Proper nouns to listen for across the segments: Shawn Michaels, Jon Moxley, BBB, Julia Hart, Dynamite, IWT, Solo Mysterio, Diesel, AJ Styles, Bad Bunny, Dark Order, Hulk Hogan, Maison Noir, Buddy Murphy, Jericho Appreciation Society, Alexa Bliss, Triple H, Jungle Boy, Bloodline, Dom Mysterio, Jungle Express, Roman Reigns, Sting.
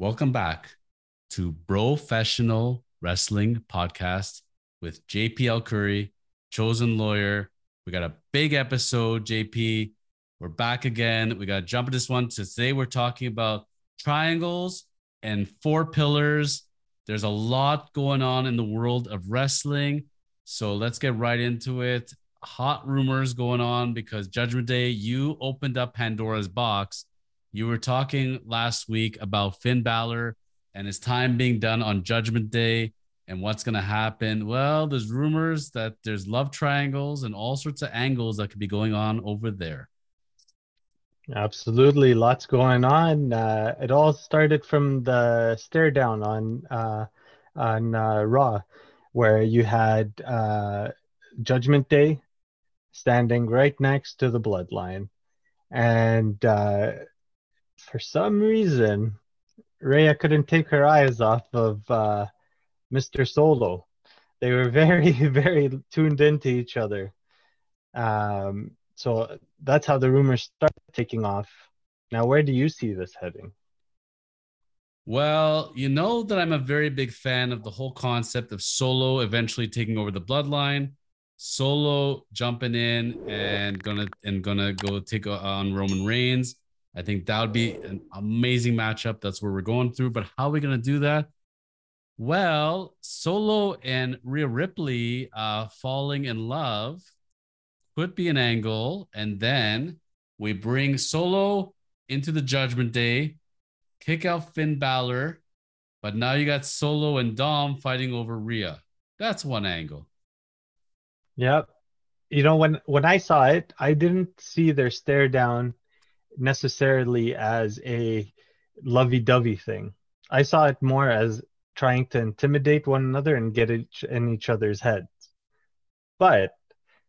Welcome back to Professional Wrestling Podcast with JPL Curry, Chosen Lawyer. We got a big episode, JP. We're back again. We got to jump into this one. So today we're talking about triangles and four pillars. There's a lot going on in the world of wrestling. So let's get right into it. Hot rumors going on because Judgment Day, you opened up Pandora's box. You were talking last week about Finn Balor and his time being done on Judgment Day and what's going to happen. Well, there's rumors that there's love triangles and all sorts of angles that could be going on over there. Absolutely. Lots going on. It all started from the stare down on Raw, where you had Judgment Day standing right next to the Bloodline. And for some reason, Rhea couldn't take her eyes off of Mr. Solo. They were very, very tuned into each other. So that's how the rumors start taking off. Now, where do you see this heading? Well, you know that I'm a very big fan of the whole concept of Solo eventually taking over the Bloodline, Solo jumping in and gonna go take on Roman Reigns. I think that would be an amazing matchup. That's where we're going through. But how are we gonna do that? Well, Solo and Rhea Ripley falling in love could be an angle, and then we bring Solo into the Judgment Day, kick out Finn Balor, but now you got Solo and Dom fighting over Rhea. That's one angle. Yep. You know, when I saw it, I didn't see their stare down necessarily as a lovey-dovey thing. I saw it more as trying to intimidate one another and get in each other's heads. But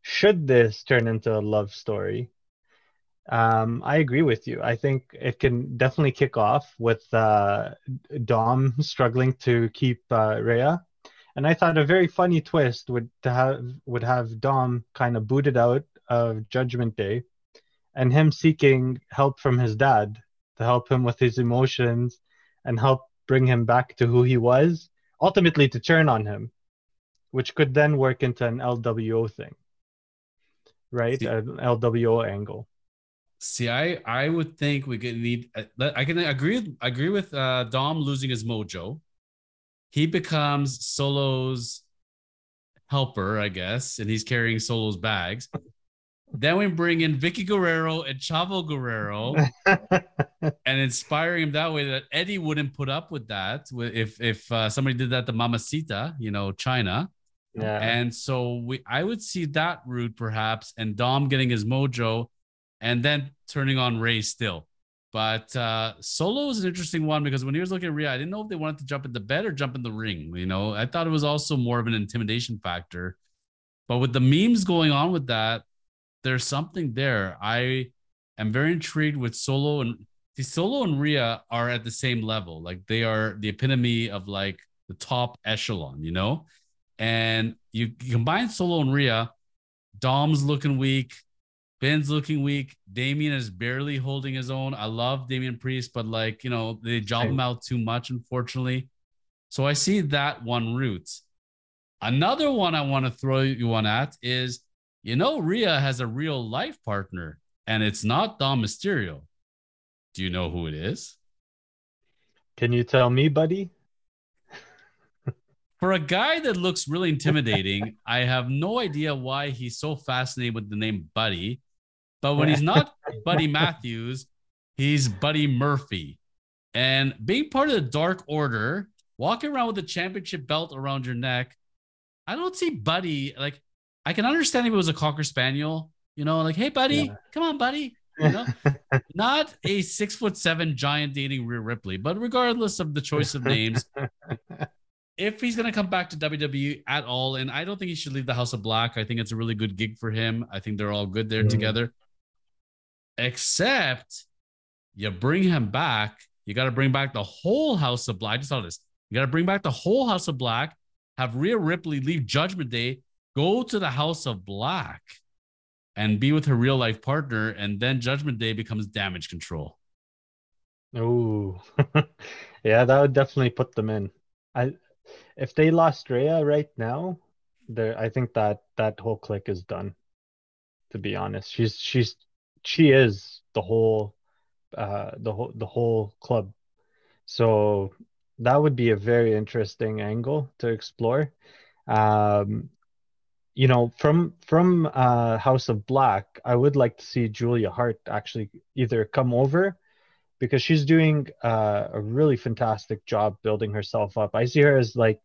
should this turn into a love story, I agree with you. I think it can definitely kick off with Dom struggling to keep Rhea. And I thought a very funny twist would have Dom kind of booted out of Judgment Day and him seeking help from his dad to help him with his emotions and help bring him back to who he was, ultimately to turn on him, which could then work into an LWO thing. Right, an LWO angle. See, I would think we could need. I can agree with Dom losing his mojo. He becomes Solo's helper, I guess, and he's carrying Solo's bags. Then we bring in Vicky Guerrero and Chavo Guerrero, and inspiring him that way. That Eddie wouldn't put up with that if somebody did that to Mamacita, you know, China. Yeah. And so I would see that route perhaps, and Dom getting his mojo and then turning on Rey still. But Solo is an interesting one because when he was looking at Rhea, I didn't know if they wanted to jump in the bed or jump in the ring. You know, I thought it was also more of an intimidation factor. But with the memes going on with that, there's something there. I am very intrigued with Solo, and Solo and Rhea are at the same level. Like they are the epitome of like the top echelon, you know? And you combine Solo and Rhea, Dom's looking weak, Ben's looking weak, Damian is barely holding his own. I love Damian Priest, but like, you know, they job him out too much, unfortunately. So I see that one route. Another one I want to throw you one at is, you know, Rhea has a real life partner, and it's not Dom Mysterio. Do you know who it is? Can you tell me, buddy? For a guy that looks really intimidating, I have no idea why he's so fascinated with the name Buddy. But when he's not Buddy Matthews, he's Buddy Murphy. And being part of the Dark Order, walking around with a championship belt around your neck, I don't see Buddy. Like, I can understand if it was a Cocker Spaniel, you know, like, hey, buddy, come on, buddy. You know? Not a 6'7" giant dating Rhea Ripley. But regardless of the choice of names, if he's going to come back to WWE at all, and I don't think he should leave the House of Black. I think it's a really good gig for him. I think they're all good there together. Except you bring him back. You got to bring back the whole House of Black. I just saw this. You got to bring back the whole House of Black, have Rhea Ripley leave Judgment Day, go to the House of Black, and be with her real-life partner, and then Judgment Day becomes Damage Control. Oh, Yeah, that would definitely put them in. If they lost Rhea right now, I think that whole clique is done. To be honest, she is the whole club. So that would be a very interesting angle to explore. You know, from House of Black, I would like to see Julia Hart actually either come over, because she's doing a really fantastic job building herself up. I see her as like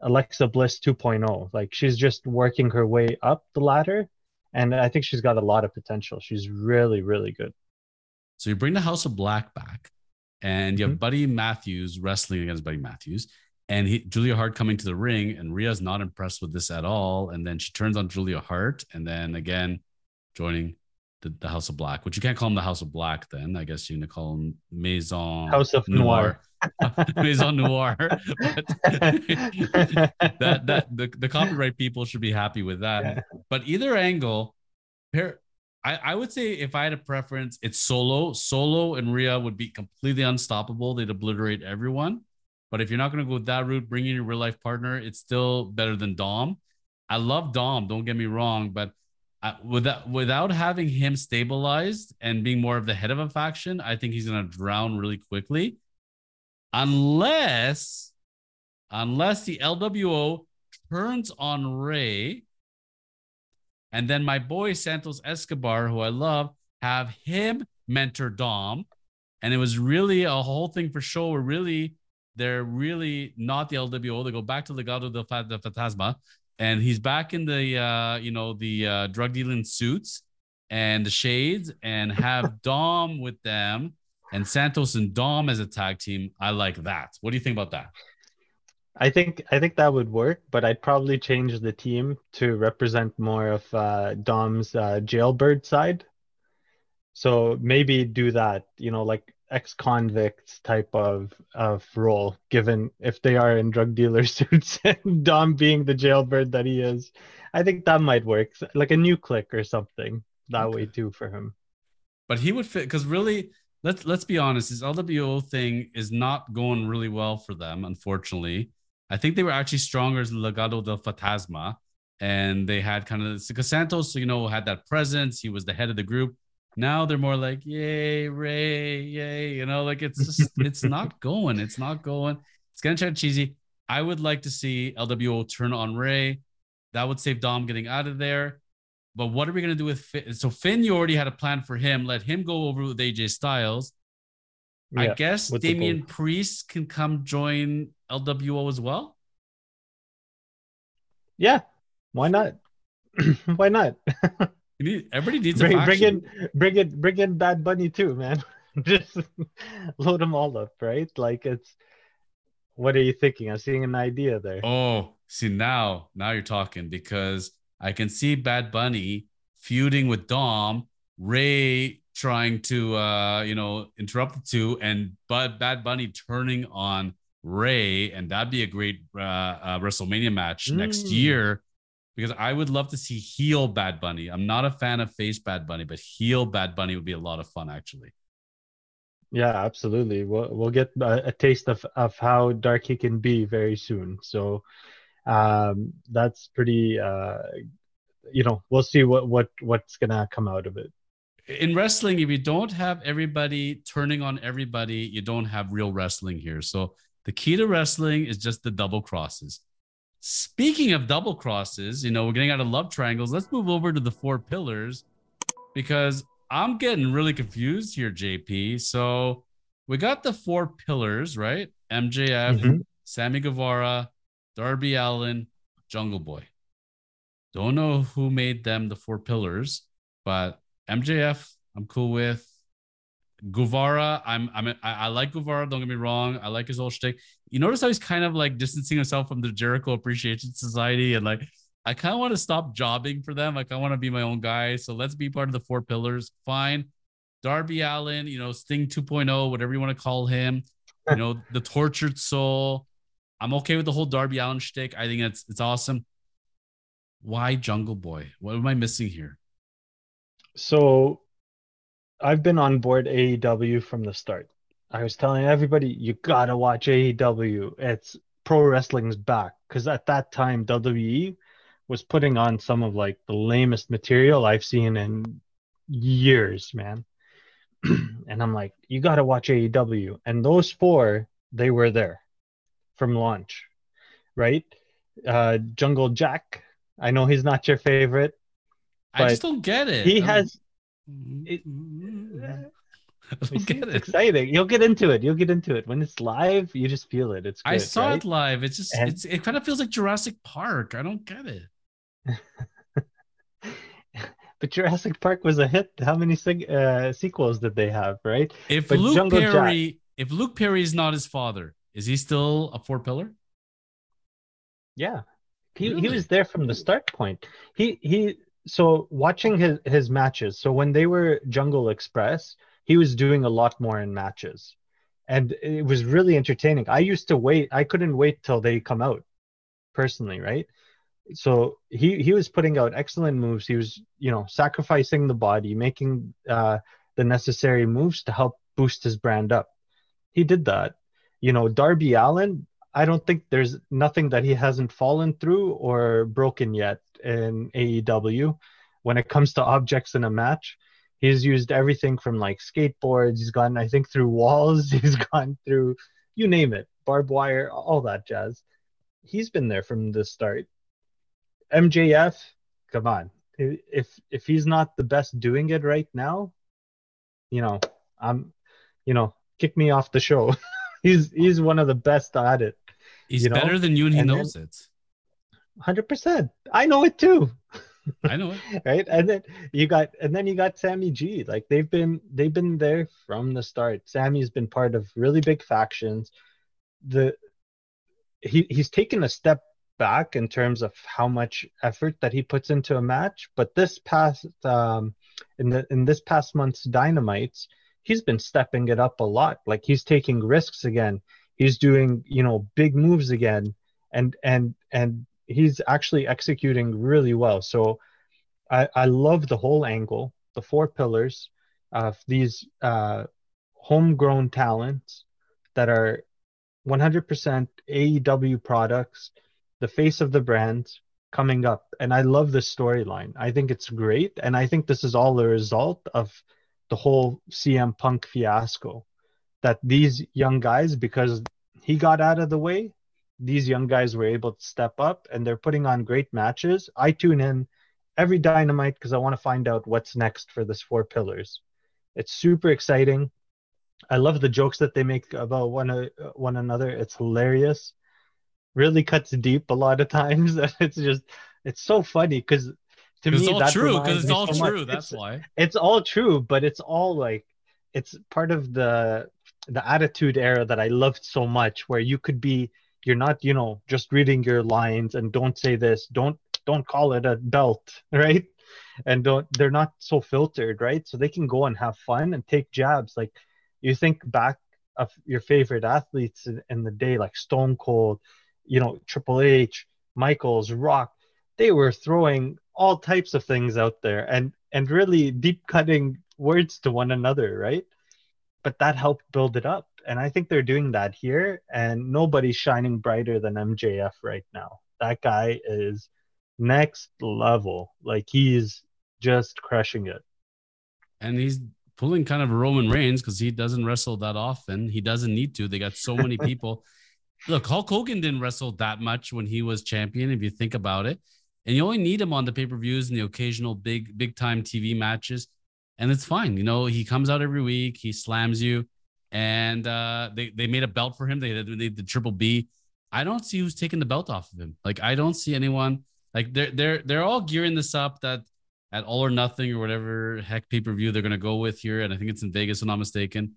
Alexa Bliss 2.0. Like, she's just working her way up the ladder, and I think she's got a lot of potential. She's really, really good. So you bring the House of Black back, and you have Buddy Matthews wrestling against Buddy Matthews, and Julia Hart coming to the ring, and Rhea's not impressed with this at all. And then she turns on Julia Hart, and then again joining the House of Black, which you can't call them the House of Black then. I guess you're going to call them Maison Noir. Maison Noir. The copyright people should be happy with that. Yeah. But either angle, I would say if I had a preference, it's Solo. Solo and Rhea would be completely unstoppable. They'd obliterate everyone. But if you're not going to go that route, bringing your real-life partner, it's still better than Dom. I love Dom, don't get me wrong, but without having him stabilized and being more of the head of a faction, I think he's going to drown really quickly. Unless the LWO turns on Rey, and then my boy Santos Escobar, who I love, have him mentor Dom. And it was really a whole thing for show where really they're really not the LWO. They go back to Legado del Fantasma. And he's back in the, the drug dealing suits and the shades, and have Dom with them, and Santos and Dom as a tag team. I like that. What do you think about that? I think that would work, but I'd probably change the team to represent more of Dom's jailbird side. So maybe do that, like ex-convicts type of role, given if they are in drug dealer suits, and Dom being the jailbird that he is. I think that might work, like a new clique or something that way too for him. But he would fit, because really, let's be honest, this LWO thing is not going really well for them, unfortunately. I think they were actually stronger as Legado del Fantasma, and they had kind of, because Santos, had that presence. He was the head of the group. Now they're more like, yay, Rey, yay. It's just, it's not going. It's going to turn cheesy. I would like to see LWO turn on Rey. That would save Dom getting out of there. But what are we going to do with Finn? So Finn, you already had a plan for him. Let him go over with AJ Styles. Yeah, I guess Damian Priest can come join LWO as well. Yeah. Why not? Why not? Everybody needs a faction. Bring in Bad Bunny too, man. Just load them all up, right? Like, it's, what are you thinking? I'm seeing an idea there. Oh, see, now you're talking, because I can see Bad Bunny feuding with Dom, Rey trying to, interrupt the two, and Bad Bunny turning on Rey, and that'd be a great WrestleMania match next year. Because I would love to see heel Bad Bunny. I'm not a fan of face Bad Bunny, but heel Bad Bunny would be a lot of fun, actually. Yeah, absolutely. We'll get a taste of how dark he can be very soon. So that's pretty, we'll see what's going to come out of it. In wrestling, if you don't have everybody turning on everybody, you don't have real wrestling here. So the key to wrestling is just the double crosses. Speaking of double crosses, we're getting out of love triangles. Let's move over to the four pillars, because I'm getting really confused here, JP. So we got the four pillars, right? MJF, Sammy Guevara, Darby Allin, Jungle Boy. Don't know who made them the four pillars, but MJF, I'm cool with. Guevara, I like Guevara, don't get me wrong. I like his whole shtick. You notice how he's kind of like distancing himself from the Jericho Appreciation Society, and like, I kind of want to stop jobbing for them. Like, I want to be my own guy. So let's be part of the four pillars. Fine. Darby Allin, Sting 2.0, whatever you want to call him, the tortured soul. I'm okay with the whole Darby Allin shtick. I think it's awesome. Why Jungle Boy? What am I missing here? So I've been on board AEW from the start. I was telling everybody, you gotta watch AEW. It's pro wrestling's back. Because at that time, WWE was putting on some of like the lamest material I've seen in years, man. And I'm like, you gotta watch AEW. And those four, they were there from launch, right? Jungle Jack, I know he's not your favorite. I just don't get it. I don't get it. Exciting. You'll get into it when it's live. You just feel it. It's good, I saw it live. It's just it kind of feels like Jurassic Park. I don't get it. But Jurassic Park was a hit. How many sequels did they have, right? If Luke Perry is not his father, is he still a four pillar? Yeah, he was there from the start point. So watching his matches. So when they were Jungle Express, he was doing a lot more in matches, and it was really entertaining. I used to wait. I couldn't wait till they come out, personally, right? So he was putting out excellent moves. He was, sacrificing the body, making the necessary moves to help boost his brand up. He did that. Darby Allin, I don't think there's nothing that he hasn't fallen through or broken yet in AEW. When it comes to objects in a match, he's used everything from like skateboards. He's gone, I think, through walls. He's gone through, you name it, barbed wire, all that jazz. He's been there from the start. MJF, come on. If he's not the best doing it right now, I'm, kick me off the show. He's one of the best at it. He's better than you, and knows it. 100%. I know it too. I know it. Right? And then you got Sammy G. Like they've been there from the start. Sammy's been part of really big factions. He's taken a step back in terms of how much effort that he puts into a match, but this past in this past month's Dynamites, he's been stepping it up a lot. Like he's taking risks again. He's doing, big moves again, and he's actually executing really well. So I love the whole angle, the four pillars of these homegrown talents that are 100% AEW products, the face of the brand coming up. And I love this storyline. I think it's great. And I think this is all a result of the whole CM Punk fiasco, that these young guys, because he got out of the way, these young guys were able to step up, and they're putting on great matches. I tune in every Dynamite because I want to find out what's next for this four pillars. It's super exciting. I love the jokes that they make about one another. It's hilarious. Really cuts deep a lot of times. It's so funny because to me, it's all true. Because it's all true. That's why it's all true. But it's all like, it's part of the attitude era that I loved so much, where you could be. You're not, just reading your lines and don't say this. Don't call it a belt, right? And they're not so filtered, right? So they can go and have fun and take jabs. Like you think back of your favorite athletes in the day, like Stone Cold, Triple H, Michaels, Rock. They were throwing all types of things out there and really deep cutting words to one another, right? But that helped build it up. And I think they're doing that here, and nobody's shining brighter than MJF right now. That guy is next level. Like he's just crushing it. And he's pulling kind of a Roman Reigns because he doesn't wrestle that often. He doesn't need to. They got so many people. Look, Hulk Hogan didn't wrestle that much when he was champion, if you think about it. And you only need him on the pay-per-views and the occasional big time TV matches. And it's fine. He comes out every week. He slams you. And they made a belt for him. They did the Triple B. I don't see who's taking the belt off of him. Like I don't see anyone. Like they're all gearing this up that at All or Nothing or whatever heck pay-per-view they're gonna go with here. And I think it's in Vegas, if I'm not mistaken.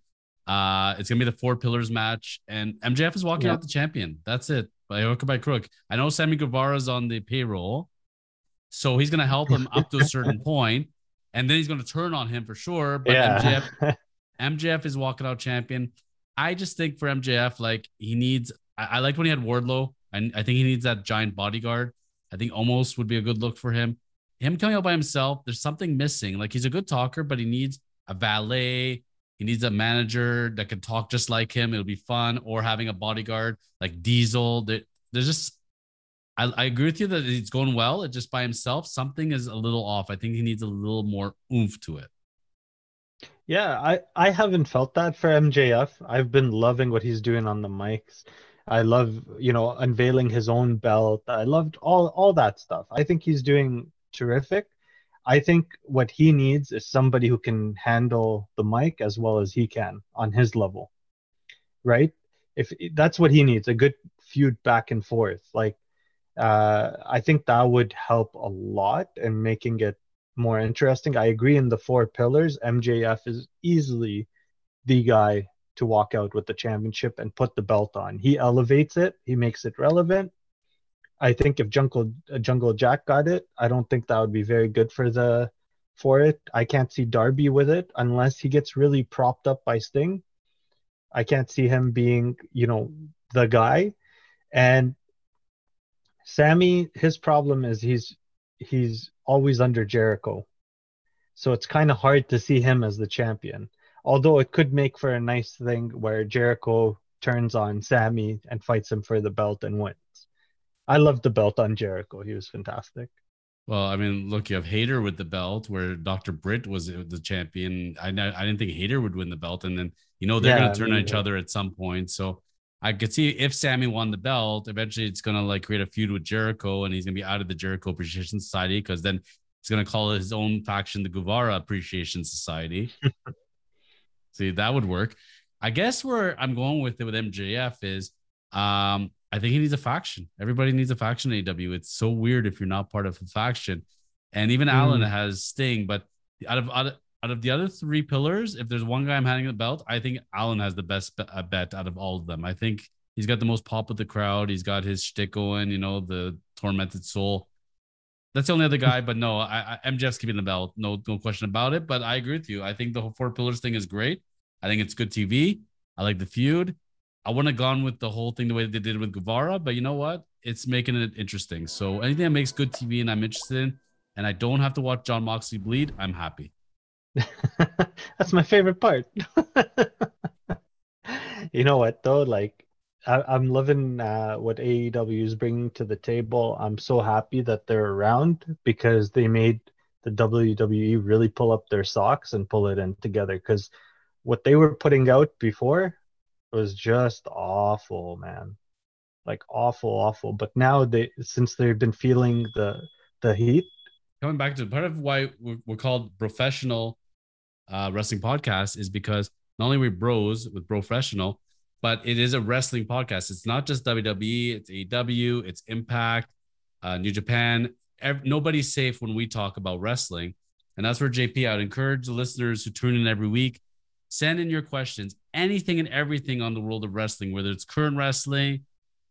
It's gonna be the four pillars match, and MJF is walking out the champion. That's it, by hook or by crook. I know Sammy Guevara's on the payroll, so he's gonna help him up to a certain point, and then he's gonna turn on him for sure. But MJF is walking out champion. I just think for MJF, like he needs, I liked when he had Wardlow, and I think he needs that giant bodyguard. I think almost would be a good look for him. Him coming out by himself, there's something missing. Like he's a good talker, but he needs a valet. He needs a manager that can talk just like him. It'll be fun. Or having a bodyguard like Diesel. There's just, I agree with you that it's going well. It's just by himself, something is a little off. I think he needs a little more oomph to it. Yeah, I haven't felt that for MJF. I've been loving what he's doing on the mics. I love, you know, unveiling his own belt. I loved all that stuff. I think he's doing terrific. I think what he needs is somebody who can handle the mic as well as he can on his level, right? If that's what he needs, a good feud back and forth. Like, I think that would help a lot in making it more interesting. I agree in the four pillars, MJF is easily the guy to walk out with the championship and put the belt on. He elevates it. He makes it relevant. I think if Jungle Jack got it, I don't think that would be very good for it. I can't see Darby with it unless he gets really propped up by Sting. I can't see him being, you know, the guy. And Sammy, his problem is he's always under Jericho. So it's kind of hard to see him as the champion. Although it could make for a nice thing where Jericho turns on Sammy and fights him for the belt and wins. I loved the belt on Jericho. He was fantastic. Well, I mean, look, you have Hater with the belt where Dr. Britt was the champion. I didn't think Hater would win the belt. And then, you know, they're going to turn on each other at some point. So I could see if Sammy won the belt, eventually it's going to like create a feud with Jericho and he's going to be out of the Jericho Appreciation Society because then he's going to call his own faction the Guevara Appreciation Society. See, that would work. I guess where I'm going with it with MJF is I think he needs a faction. Everybody needs a faction in AEW. It's so weird if you're not part of a faction. And even Allen has Sting, but out of the other three pillars, if there's one guy I'm handing the belt, I think Allen has the best bet out of all of them. I think he's got the most pop with the crowd. He's got his shtick going, you know, the tormented soul. That's the only other guy, but no, MJF's keeping the belt. No question about it, but I agree with you. I think the whole four pillars thing is great. I think it's good TV. I like the feud. I wouldn't have gone with the whole thing the way they did with Guevara, but you know what? It's making it interesting. So anything that makes good TV and I'm interested in, and I don't have to watch Jon Moxley bleed, I'm happy. That's my favorite part. You know what, though? Like, I'm loving what AEW is bringing to the table. I'm so happy that they're around because they made the WWE really pull up their socks and pull it in together. Because what they were putting out before was just awful, man. Like awful. But now since they've been feeling the heat, coming back to part of why we're called professional wrestling podcast is because not only are we bros with professional, but it is a wrestling podcast. It's not just WWE, it's AEW, it's Impact, New Japan. Nobody's safe when we talk about wrestling. And that's where JP, I would encourage the listeners who tune in every week, send in your questions, anything and everything on the world of wrestling, whether it's current wrestling,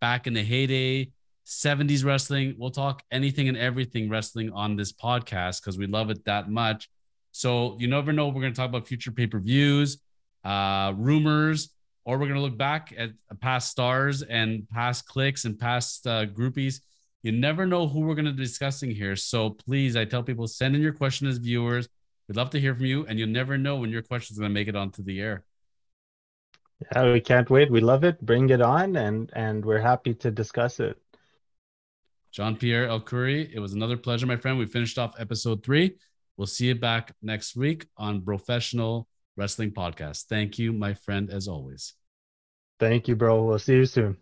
back in the heyday, 70s wrestling. We'll talk anything and everything wrestling on this podcast because we love it that much. So you never know, we're going to talk about future pay-per-views, rumors, or we're going to look back at past stars and past clicks and past groupies. You never know who we're going to be discussing here. So please, I tell people, send in your question as viewers. We'd love to hear from you. And you'll never know when your question is going to make it onto the air. Yeah, we can't wait. We love it. Bring it on. And we're happy to discuss it. JPL Curry, it was another pleasure, my friend. We finished off episode 3. We'll see you back next week on Professional Wrestling Podcast. Thank you, my friend, as always. Thank you, bro. We'll see you soon.